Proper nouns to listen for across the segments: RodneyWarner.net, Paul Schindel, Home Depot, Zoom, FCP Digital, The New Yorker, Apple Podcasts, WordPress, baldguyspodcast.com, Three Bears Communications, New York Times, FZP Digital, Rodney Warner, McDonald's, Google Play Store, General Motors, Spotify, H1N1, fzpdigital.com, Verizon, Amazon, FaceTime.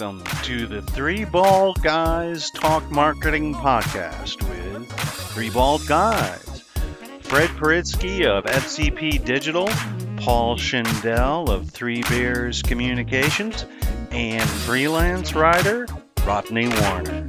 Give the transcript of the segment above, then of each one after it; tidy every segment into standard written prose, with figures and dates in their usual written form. Welcome to the Three Bald Guys Talk Marketing Podcast with Three Bald Guys, Fred Peritsky of FCP Digital, Paul Schindel of Three Bears Communications, and freelance writer Rodney Warner.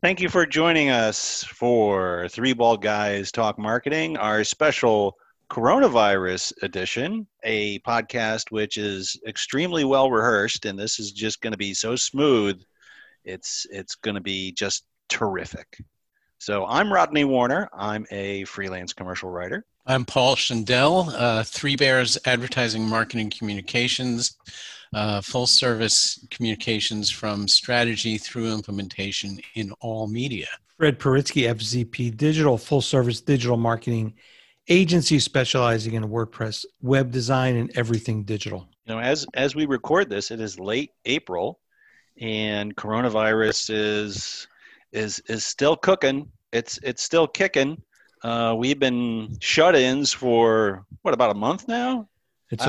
Thank you for joining us for Three Bald Guys Talk Marketing, our special coronavirus edition, a podcast which is extremely well rehearsed, and this is just going to be so smooth, it's going to be just terrific. So I'm Rodney Warner. I'm a freelance commercial writer. I'm Paul Schindel, Three Bears Advertising, Marketing, Communications, full-service communications from strategy through implementation in all media. Fred Peritsky, FZP Digital, full-service digital marketing agency specializing in WordPress, web design, and everything digital. You know, as we record this, it is late April, and coronavirus is still cooking. It's still kicking. We've been shut-ins for about a month now. It's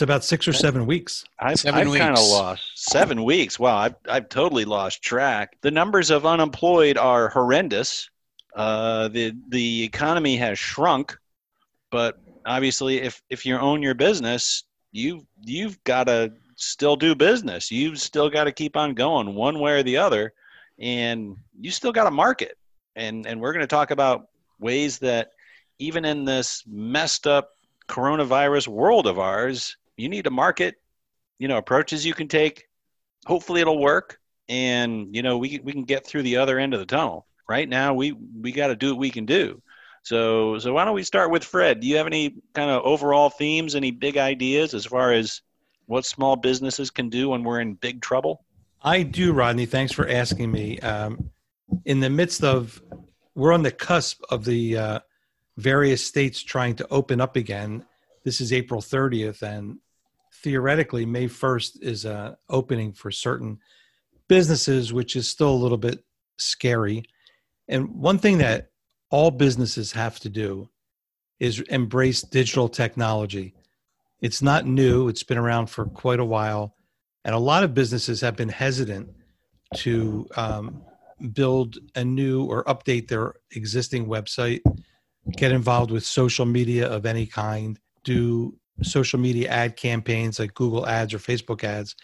about 6 or 7 weeks. I've kind of lost 7 weeks. Wow, I've totally lost track. The numbers of unemployed are horrendous. The economy has shrunk, but obviously, if you own your business, you've got to still do business. You've still got to keep on going one way or the other, and you still got to market. And we're going to talk about ways that even in this messed up coronavirus world of ours, you need to market, approaches you can take. Hopefully it'll work. And, we can get through the other end of the tunnel. Right now, we got to do what we can do. So why don't we start with Fred? Do you have any kind of overall themes, any big ideas as far as what small businesses can do when we're in big trouble? I do, Rodney. Thanks for asking me. In the midst of, we're on the cusp of the various states trying to open up again. This is April 30th, and theoretically May 1st is an opening for certain businesses, which is still a little bit scary. And one thing that all businesses have to do is embrace digital technology. It's not new. It's been around for quite a while. And a lot of businesses have been hesitant to build a new or update their existing website, get involved with social media of any kind, do social media ad campaigns like Google ads or Facebook ads,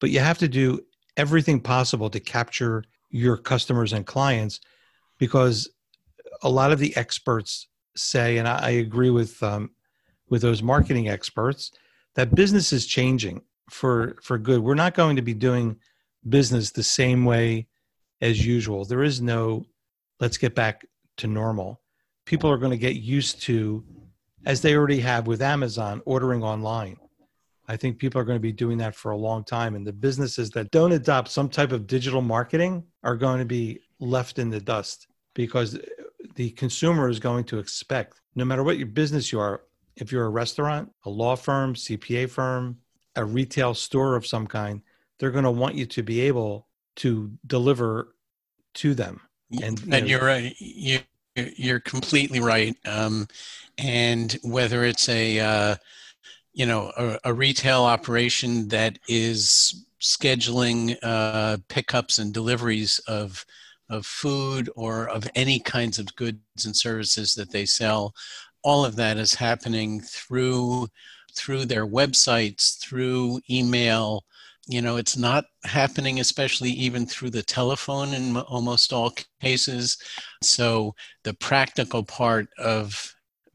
but you have to do everything possible to capture your customers and clients, because a lot of the experts say, and I agree with those marketing experts, that business is changing for good. We're not going to be doing business the same way as usual. There is no, let's get back to normal. People are going to get used to, as they already have with Amazon, ordering online. I think people are going to be doing that for a long time. And the businesses that don't adopt some type of digital marketing are going to be left in the dust, because the consumer is going to expect, no matter what your business you are, if you're a restaurant, a law firm, CPA firm, a retail store of some kind, they're going to want you to be able to deliver to them. And you're right. You're completely right. And whether it's a retail operation that is scheduling pickups and deliveries of food or of any kinds of goods and services that they sell, all of that is happening through their websites, through email. It's not happening, especially even through the telephone in almost all cases. So the practical part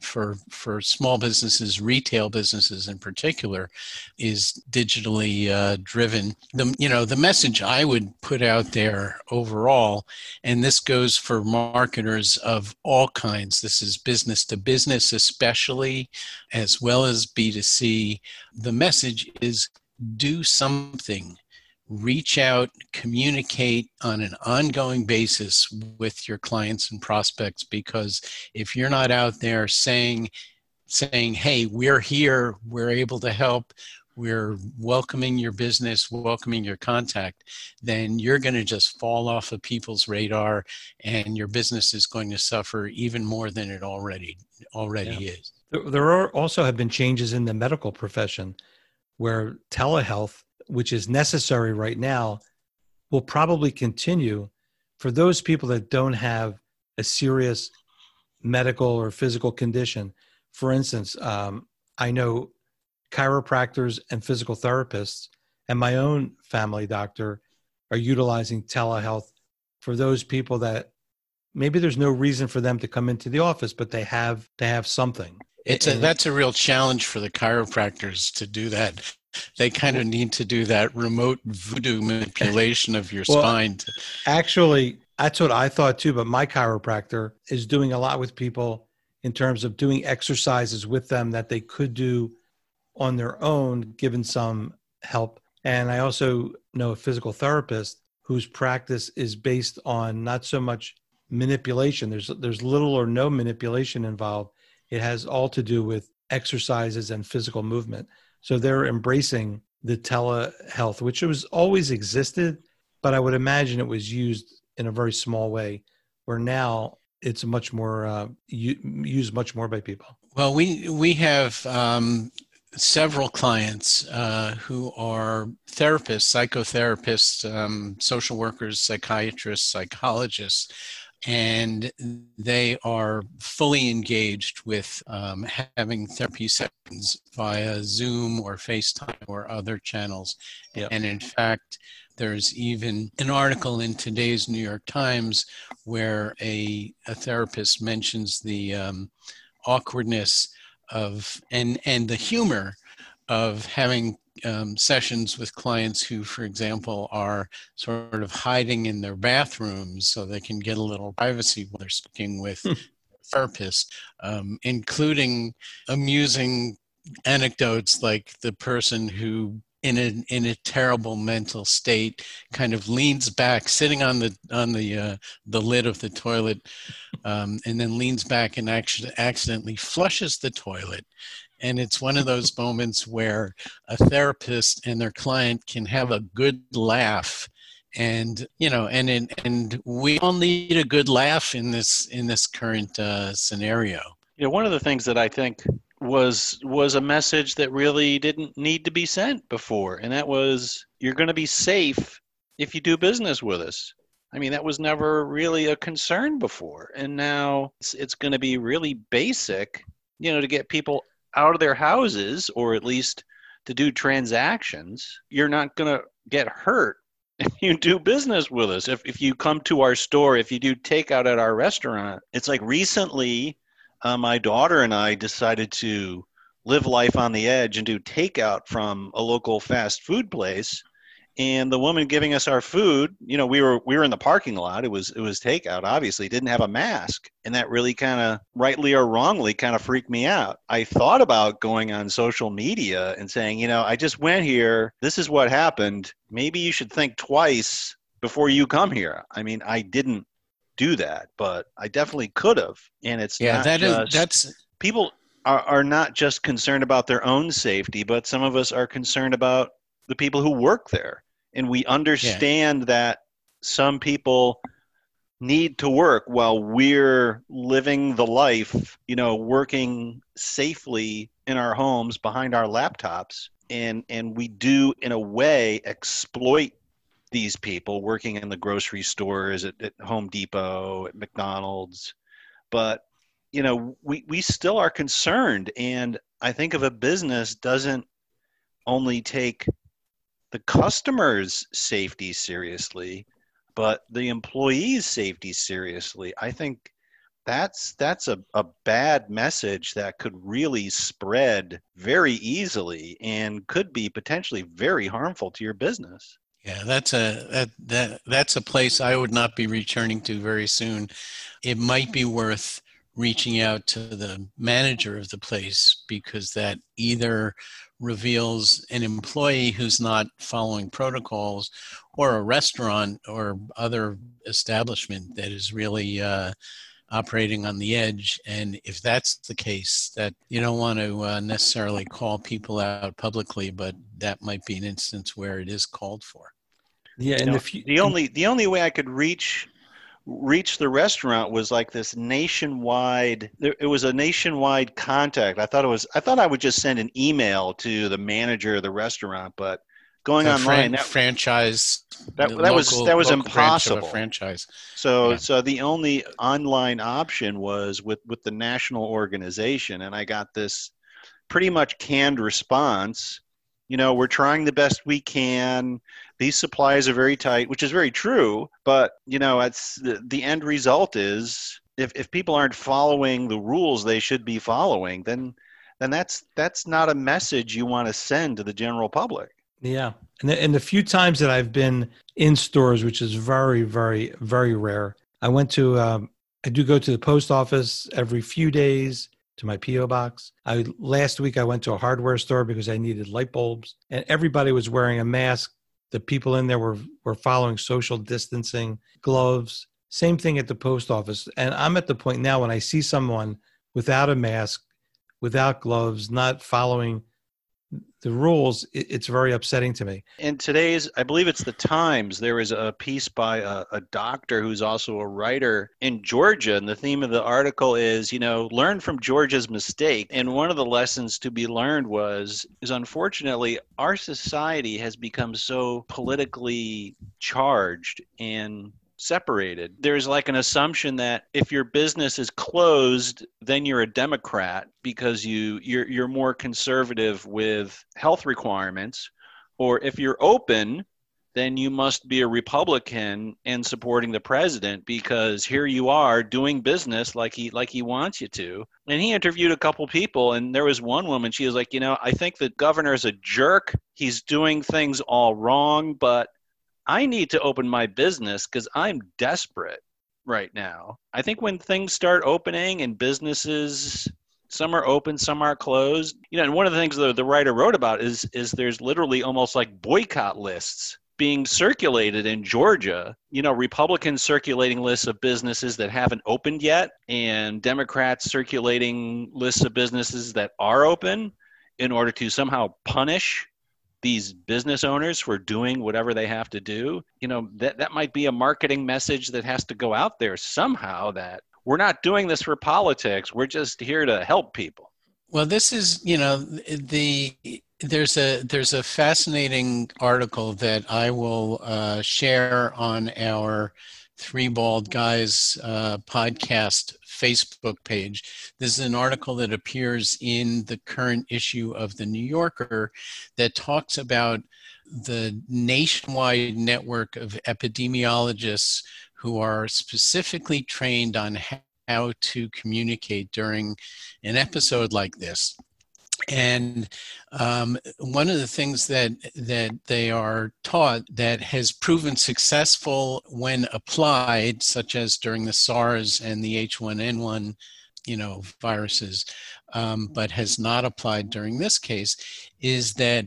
for small businesses, retail businesses in particular, is digitally driven. The message I would put out there overall, and this goes for marketers of all kinds, this is business to business especially, as well as B2C, the message is: do something, reach out, communicate on an ongoing basis with your clients and prospects, because if you're not out there saying, hey, we're here, we're able to help, we're welcoming your business, welcoming your contact, then you're going to just fall off of people's radar, and your business is going to suffer even more than it already is. There also have been changes in the medical profession where telehealth, which is necessary right now, will probably continue for those people that don't have a serious medical or physical condition. For instance, I know chiropractors and physical therapists and my own family doctor are utilizing telehealth for those people that maybe there's no reason for them to come into the office, but they have something. That's a real challenge for the chiropractors to do that. They kind of need to do that remote voodoo manipulation of your spine. Actually, that's what I thought too, but my chiropractor is doing a lot with people in terms of doing exercises with them that they could do on their own, given some help. And I also know a physical therapist whose practice is based on not so much manipulation. There's little or no manipulation involved. It has all to do with exercises and physical movement. So they're embracing the telehealth, which was always existed, but I would imagine it was used in a very small way, where now it's much more used much more by people. Well, we have several clients who are therapists, psychotherapists, social workers, psychiatrists, psychologists, and they are fully engaged with having therapy sessions via Zoom or FaceTime or other channels. Yep. And in fact, there's even an article in today's New York Times where a therapist mentions the awkwardness of and the humor of having sessions with clients who, for example, are sort of hiding in their bathrooms so they can get a little privacy while they're speaking with therapists, including amusing anecdotes like the person who, in a terrible mental state, kind of leans back, sitting on the lid of the toilet, and then leans back and accidentally flushes the toilet. And it's one of those moments where a therapist and their client can have a good laugh, and we all need a good laugh in this current scenario. Yeah, one of the things that I think was a message that really didn't need to be sent before, and that was, you're going to be safe if you do business with us. I mean, that was never really a concern before, and now it's going to be really basic, to get people out of their houses, or at least to do transactions. You're not going to get hurt if you do business with us. If you come to our store, if you do takeout at our restaurant. It's like recently, my daughter and I decided to live life on the edge and do takeout from a local fast food place. And the woman giving us our food, we were in the parking lot. It was takeout, obviously, didn't have a mask. And that really kind of, rightly or wrongly, kind of freaked me out. I thought about going on social media and saying, I just went here. This is what happened. Maybe you should think twice before you come here. I mean, I didn't do that, but I definitely could have. And it's people are not just concerned about their own safety, but some of us are concerned about the people who work there. And we understand that some people need to work while we're living the life, working safely in our homes behind our laptops. And we do, in a way, exploit these people working in the grocery stores, at Home Depot, at McDonald's. But, we still are concerned. And I think if a business doesn't only take the customer's safety seriously, but the employee's safety seriously, I think that's a bad message that could really spread very easily and could be potentially very harmful to your business. Yeah, that's a place I would not be returning to very soon. It might be worth reaching out to the manager of the place, because that either reveals an employee who's not following protocols, or a restaurant or other establishment that is really operating on the edge. And if that's the case, that you don't want to necessarily call people out publicly, but that might be an instance where it is called for. Yeah, and the only way I could reach reached the restaurant was like this nationwide, it was a nationwide contact. I thought I would just send an email to the manager of the restaurant, but going online, that was impossible. Franchise. So the only online option was with the national organization, and I got this pretty much canned response. You know, we're trying the best we can. These supplies are very tight, which is very true. But, you know, it's the end result is if people aren't following the rules they should be following, then that's not a message you want to send to the general public. Yeah. And the few times that I've been in stores, which is very, very, very rare, I do go to the post office every few days, to my P.O. box. Last week, I went to a hardware store because I needed light bulbs, and everybody was wearing a mask. The people in there were following social distancing, gloves, same thing at the post office. And I'm at the point now when I see someone without a mask, without gloves, not following the rules, it's very upsetting to me. And today's, I believe it's the Times, there is a piece by a doctor who's also a writer in Georgia. And the theme of the article is, you know, learn from Georgia's mistake. And one of the lessons to be learned is unfortunately, our society has become so politically charged and separated. There's like an assumption that if your business is closed, then you're a Democrat because you're more conservative with health requirements, or if you're open, then you must be a Republican and supporting the president because here you are doing business like he wants you to. And he interviewed a couple people, and there was one woman, she was like, you know, I think the governor is a jerk. He's doing things all wrong, but I need to open my business because I'm desperate right now. I think when things start opening and businesses, some are open, some are closed. You know, and one of the things that the writer wrote about is there's literally almost like boycott lists being circulated in Georgia. You know, Republicans circulating lists of businesses that haven't opened yet, and Democrats circulating lists of businesses that are open in order to somehow punish these business owners for doing whatever they have to do. You know, that might be a marketing message that has to go out there somehow, that we're not doing this for politics. We're just here to help people. Well, this is, you know, there's a fascinating article that I will share on our Three Bald Guys podcast Facebook page. This is an article that appears in the current issue of The New Yorker that talks about the nationwide network of epidemiologists who are specifically trained on how to communicate during an episode like this. And one of the things that they are taught that has proven successful when applied, such as during the SARS and the H1N1, you know, viruses, but has not applied during this case, is that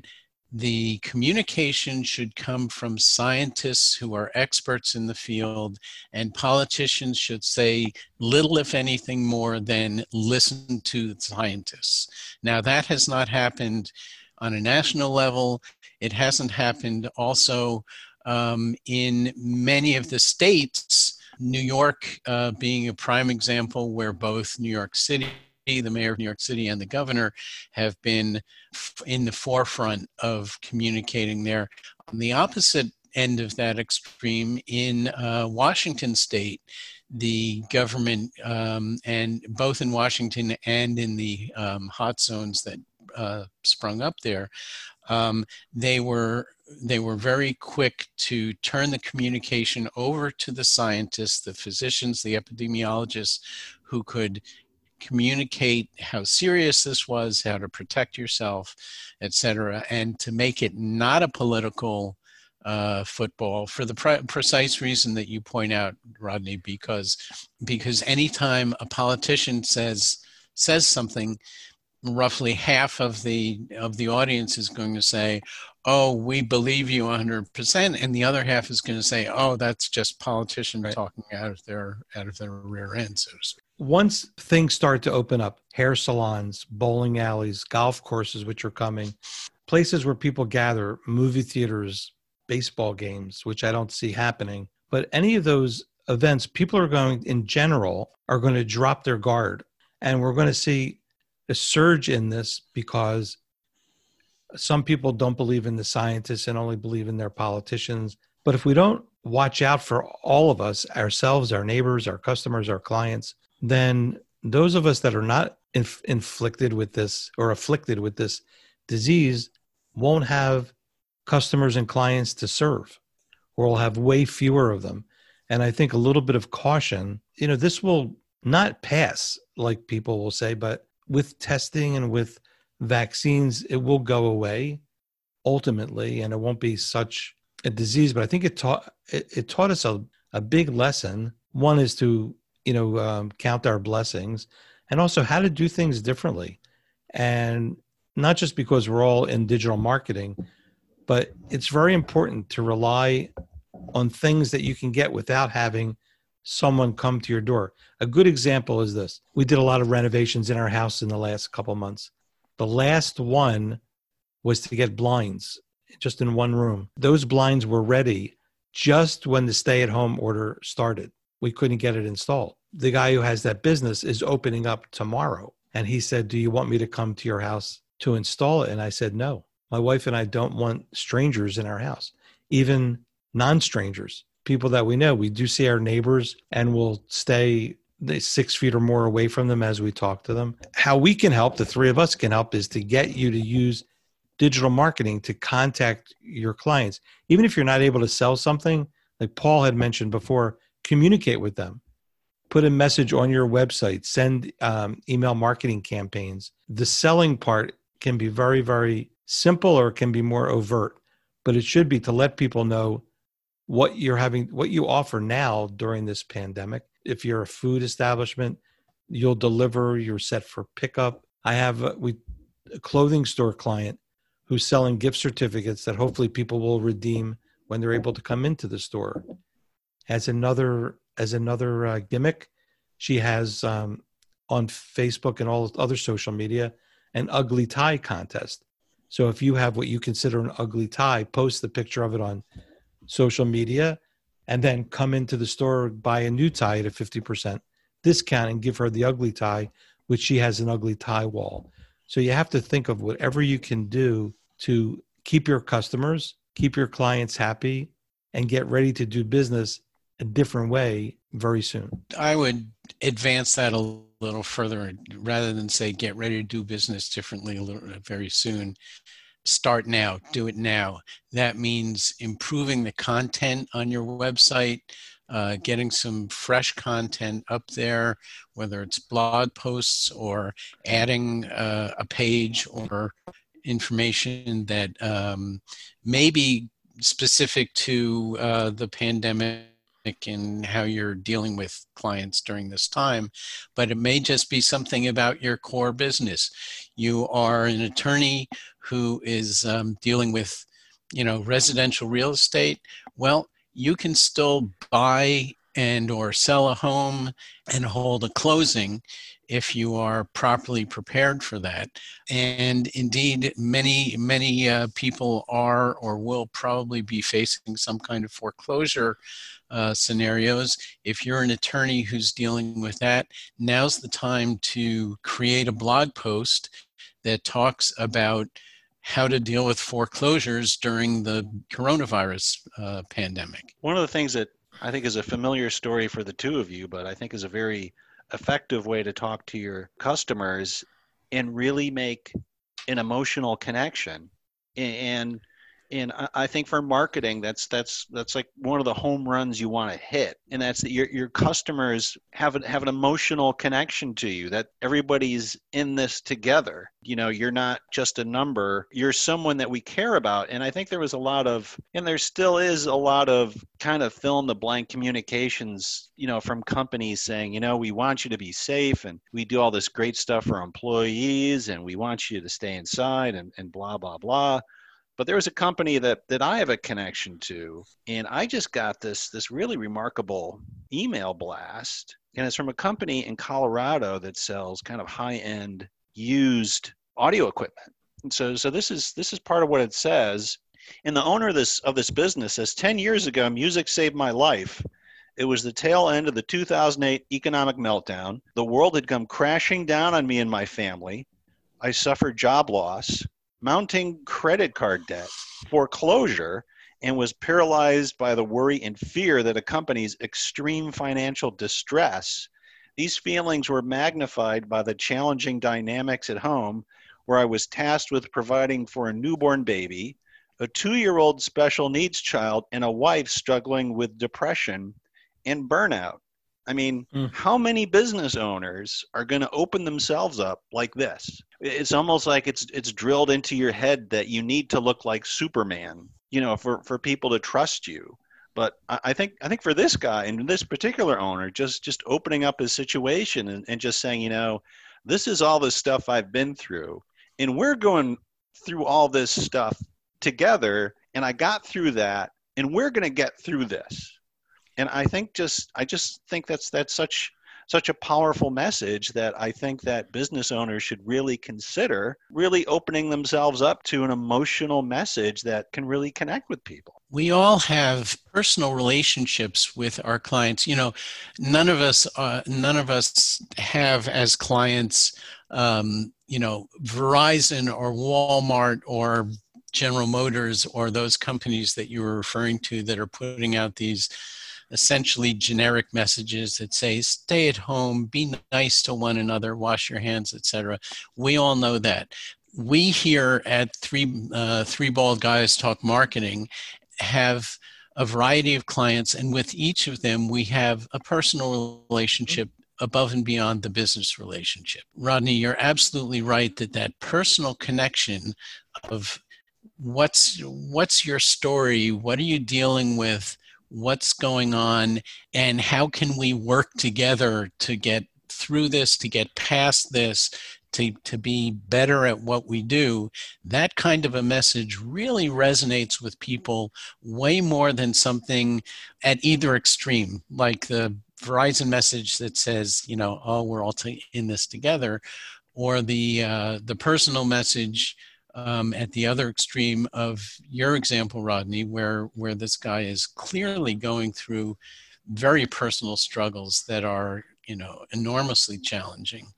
the communication should come from scientists who are experts in the field, and politicians should say little, if anything, more than listen to the scientists. Now, that has not happened on a national level. It hasn't happened also in many of the states, New York being a prime example, where both New York City, the mayor of New York City, and the governor have been in the forefront of communicating there. On the opposite end of that extreme, in Washington state, the government, and both in Washington and in the hot zones that sprung up there, they were very quick to turn the communication over to the scientists, the physicians, the epidemiologists, who could communicate how serious this was, how to protect yourself, etc., and to make it not a political football for the precise reason that you point out, Rodney, because anytime a politician says something, roughly half of the audience is going to say, oh, we believe you 100%, and the other half is going to say, oh, that's just politicians talking out of their rear end, so to speak. Once things start to open up, hair salons, bowling alleys, golf courses, which are coming, places where people gather, movie theaters, baseball games, which I don't see happening, but any of those events, people are going, in general, are going to drop their guard. And we're going to see a surge in this because some people don't believe in the scientists and only believe in their politicians. But if we don't watch out for all of us, ourselves, our neighbors, our customers, our clients, then those of us that are not inflicted with this or afflicted with this disease won't have customers and clients to serve, or we'll have way fewer of them. And I think a little bit of caution, you know, this will not pass, like people will say, but with testing and with vaccines, it will go away ultimately, and it won't be such a disease. But I think it taught us a big lesson. One is to, count our blessings, and also how to do things differently. And not just because we're all in digital marketing, but it's very important to rely on things that you can get without having someone come to your door. A good example is this. We did a lot of renovations in our house in the last couple of months. The last one was to get blinds just in one room. Those blinds were ready just when the stay-at-home order started. We couldn't get it installed. The guy who has that business is opening up tomorrow. And he said, do you want me to come to your house to install it? And I said, no. My wife and I don't want strangers in our house, even non-strangers, people that we know. We do see our neighbors and we'll stay 6 feet or more away from them as we talk to them. How we can help, the three of us can help, is to get you to use digital marketing to contact your clients. Even if you're not able to sell something, like Paul had mentioned before, communicate with them. Put a message on your website, send email marketing campaigns. The selling part can be very, very simple, or it can be more overt, but it should be to let people know what you're having, what you offer now during this pandemic. If you're a food establishment, you'll deliver, you're set for pickup. I have a clothing store client who's selling gift certificates that hopefully people will redeem when they're able to come into the store. As another gimmick, she has on Facebook and all other social media an ugly tie contest. So if you have what you consider an ugly tie, post the picture of it on social media, and then come into the store, buy a new tie at a 50% discount and give her the ugly tie, which she has an ugly tie wall. So you have to think of whatever you can do to keep your customers, keep your clients happy, and get ready to do business a different way very soon. I would advance that a little further. Rather than say, get ready to do business differently very soon, start now, do it now. That means improving the content on your website, getting some fresh content up there, whether it's blog posts or adding a page or information that may be specific to the pandemic and how you're dealing with clients during this time, but it may just be something about your core business. You are an attorney who is dealing with, residential real estate. Well, you can still buy and or sell a home and hold a closing if you are properly prepared for that. And indeed, many, many people are or will probably be facing some kind of foreclosure scenarios. If you're an attorney who's dealing with that, now's the time to create a blog post that talks about how to deal with foreclosures during the coronavirus pandemic. One of the things that I think is a familiar story for the two of you, but I think is a very effective way to talk to your customers and really make an emotional connection. And I think for marketing, that's like one of the home runs you want to hit, and that's that your customers have an emotional connection to you. That everybody's in this together. You're not just a number. You're someone that we care about. And I think there was a lot of, and there still is a lot of kind of fill in the blank communications, from companies saying, we want you to be safe, and we do all this great stuff for employees, and we want you to stay inside, and blah blah blah. But there was a company that I have a connection to, and I just got this really remarkable email blast. And it's from a company in Colorado that sells kind of high-end used audio equipment. And so this is part of what it says. And the owner of this business says, 10 years ago, music saved my life. It was the tail end of the 2008 economic meltdown. The world had come crashing down on me and my family. I suffered job loss, mounting credit card debt, foreclosure, and was paralyzed by the worry and fear that accompanies extreme financial distress. These feelings were magnified by the challenging dynamics at home, where I was tasked with providing for a newborn baby, a 2-year-old special needs child, and a wife struggling with depression and burnout. I mean, how many business owners are going to open themselves up like this? It's almost like it's drilled into your head that you need to look like Superman, you know, for people to trust you. But I think for this guy and this particular owner, just opening up his situation and just saying, you know, this is all the stuff I've been through, and we're going through all this stuff together, and I got through that, and we're going to get through this. And I just think that's such a powerful message that I think that business owners should really consider really opening themselves up to an emotional message that can really connect with people. We all have personal relationships with our clients. You know, none of us have as clients, you know, Verizon or Walmart or General Motors or those companies that you were referring to that are putting out these essentially generic messages that say, stay at home, be nice to one another, wash your hands, etc. We all know that. We here at Three Bald Guys Talk Marketing have a variety of clients, and with each of them, we have a personal relationship above and beyond the business relationship. Rodney, you're absolutely right that personal connection of what's your story, what are you dealing with, what's going on, and how can we work together to get through this, to get past this, to be better at what we do. That kind of a message really resonates with people way more than something at either extreme, like the Verizon message that says, you know, oh, we're all in this together, or the personal message at the other extreme of your example, Rodney, where this guy is clearly going through very personal struggles that are, you know, enormously challenging.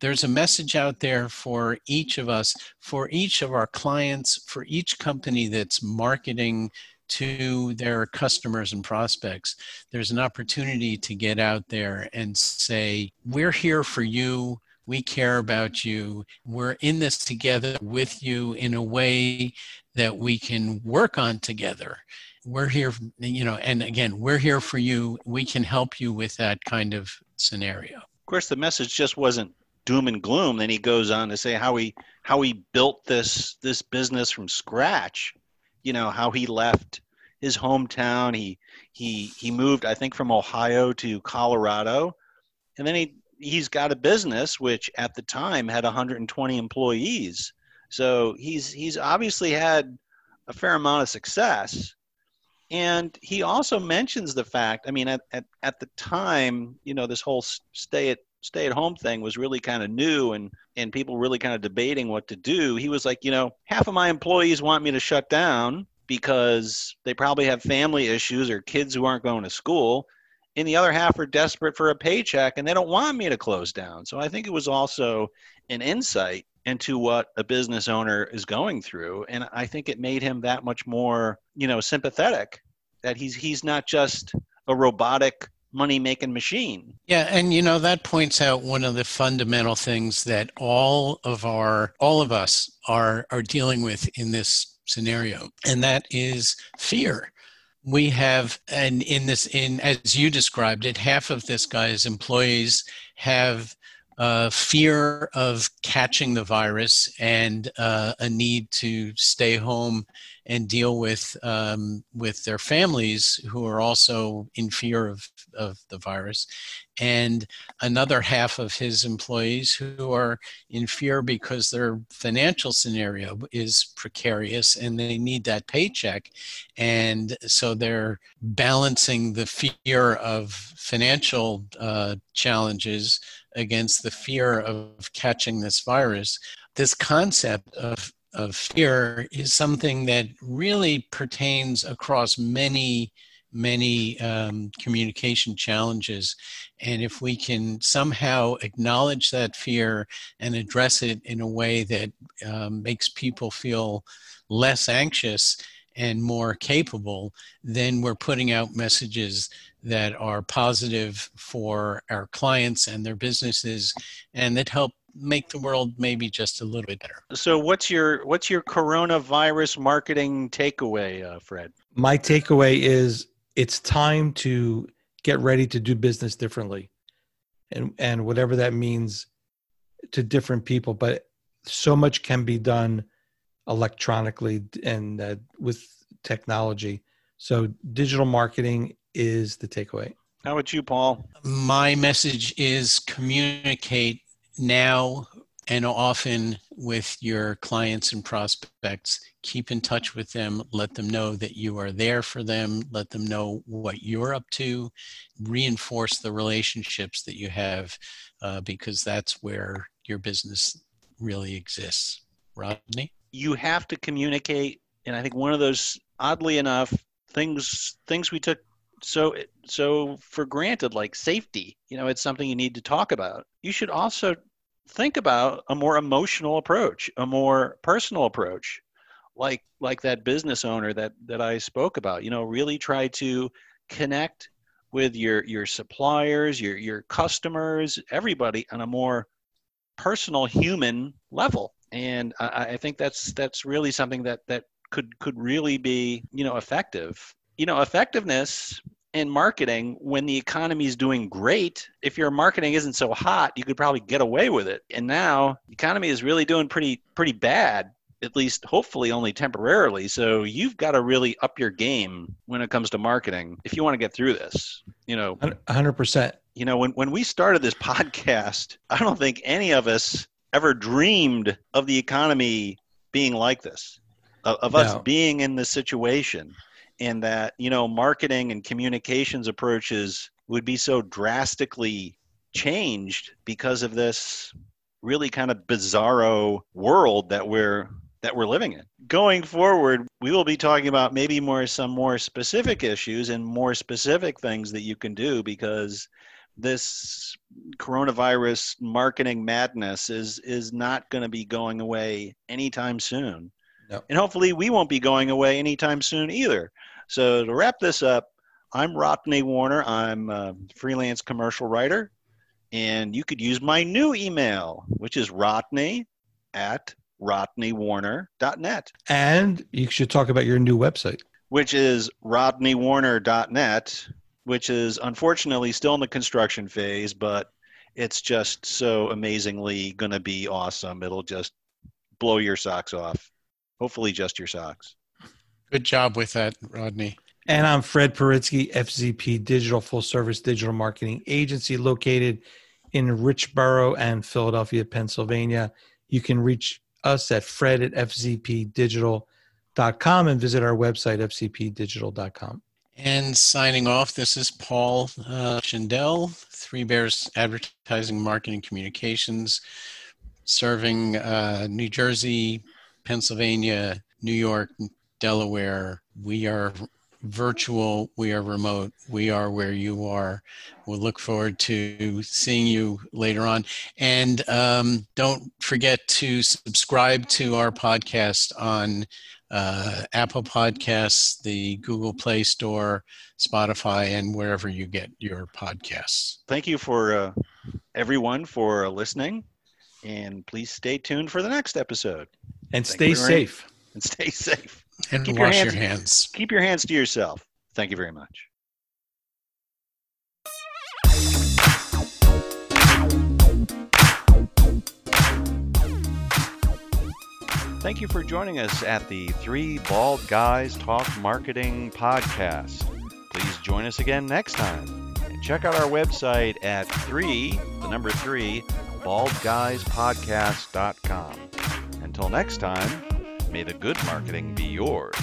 There's a message out there for each of us, for each of our clients, for each company that's marketing to their customers and prospects. There's an opportunity to get out there and say, we're here for you. We care about you. We're in this together with you in a way that we can work on together. We're here, you know, and again, we're here for you. We can help you with that kind of scenario. Of course, the message just wasn't doom and gloom. Then he goes on to say how he built this business from scratch, you know, how he left his hometown. He moved, I think, from Ohio to Colorado, and then he's got a business which at the time had 120 employees. So he's obviously had a fair amount of success. And he also mentions the fact, I mean, at the time, you know, this whole stay at home thing was really kind of new and people really kind of debating what to do. He was like, you know, half of my employees want me to shut down because they probably have family issues or kids who aren't going to school. And the other half are desperate for a paycheck and they don't want me to close down. So I think it was also an insight into what a business owner is going through. And I think it made him that much more, you know, sympathetic that he's not just a robotic money-making machine. Yeah. And, you know, that points out one of the fundamental things that all of us are dealing with in this scenario. And that is fear. We have, and as you described it, half of this guy's employees have fear of catching the virus and a need to stay home and deal with their families who are also in fear of the virus. And another half of his employees who are in fear because their financial scenario is precarious and they need that paycheck. And so they're balancing the fear of financial challenges against the fear of catching this virus. This concept of fear is something that really pertains across many many communication challenges. And if we can somehow acknowledge that fear and address it in a way that makes people feel less anxious and more capable, then we're putting out messages that are positive for our clients and their businesses, and that help make the world maybe just a little bit better. So what's your coronavirus marketing takeaway, Fred? My takeaway is it's time to get ready to do business differently, and whatever that means to different people. But so much can be done electronically and with technology. So digital marketing is the takeaway. How about you, Paul? My message is communicate now and often with your clients and prospects. Keep in touch with them. Let them know that you are there for them. Let them know what you're up to. Reinforce the relationships that you have because that's where your business really exists. Rodney? You have to communicate. And I think one of those, oddly enough, things we took so for granted, like safety, it's something you need to talk about. You should also think about a more emotional approach, a more personal approach, like that business owner that I spoke about. Really try to connect with your suppliers, your customers, everybody on a more personal human level. And I think that's really something that could really be, effective. Effectiveness in marketing when the economy is doing great, if your marketing isn't so hot, you could probably get away with it. And now the economy is really doing pretty bad, at least hopefully only temporarily. So you've got to really up your game when it comes to marketing if you want to get through this, 100%. When we started this podcast, I don't think any of us ever dreamed of the economy being like this, us being in this situation. And that, marketing and communications approaches would be so drastically changed because of this really kind of bizarro world that we're living in. Going forward, we will be talking about maybe some more specific issues and more specific things that you can do, because this coronavirus marketing madness is not going to be going away anytime soon. No. And hopefully we won't be going away anytime soon either. So to wrap this up, I'm Rodney Warner. I'm a freelance commercial writer, and you could use my new email, which is rodney@RodneyWarner.net. And you should talk about your new website, which is RodneyWarner.net, which is unfortunately still in the construction phase, but it's just so amazingly going to be awesome. It'll just blow your socks off. Hopefully just your socks. Good job with that, Rodney. And I'm Fred Peritsky, FZP Digital, full-service digital marketing agency located in Richborough and Philadelphia, Pennsylvania. You can reach us at fred@fzpdigital.com and visit our website, fzpdigital.com. And signing off, this is Paul Schindel, Three Bears Advertising, Marketing, Communications, serving New Jersey, Pennsylvania, New York, Delaware. We are virtual. We are remote. We are where you are. We'll look forward to seeing you later on. And don't forget to subscribe to our podcast on Apple Podcasts, the Google Play Store, Spotify, and wherever you get your podcasts. Thank you for everyone for listening. And please stay tuned for the next episode. And stay safe. And stay safe. And wash your hands. Keep your hands to yourself. Thank you very much. Thank you for joining us at the Three Bald Guys Talk Marketing Podcast. Please join us again next time. And check out our website at 3 baldguyspodcast.com. Until next time, may the good marketing be yours.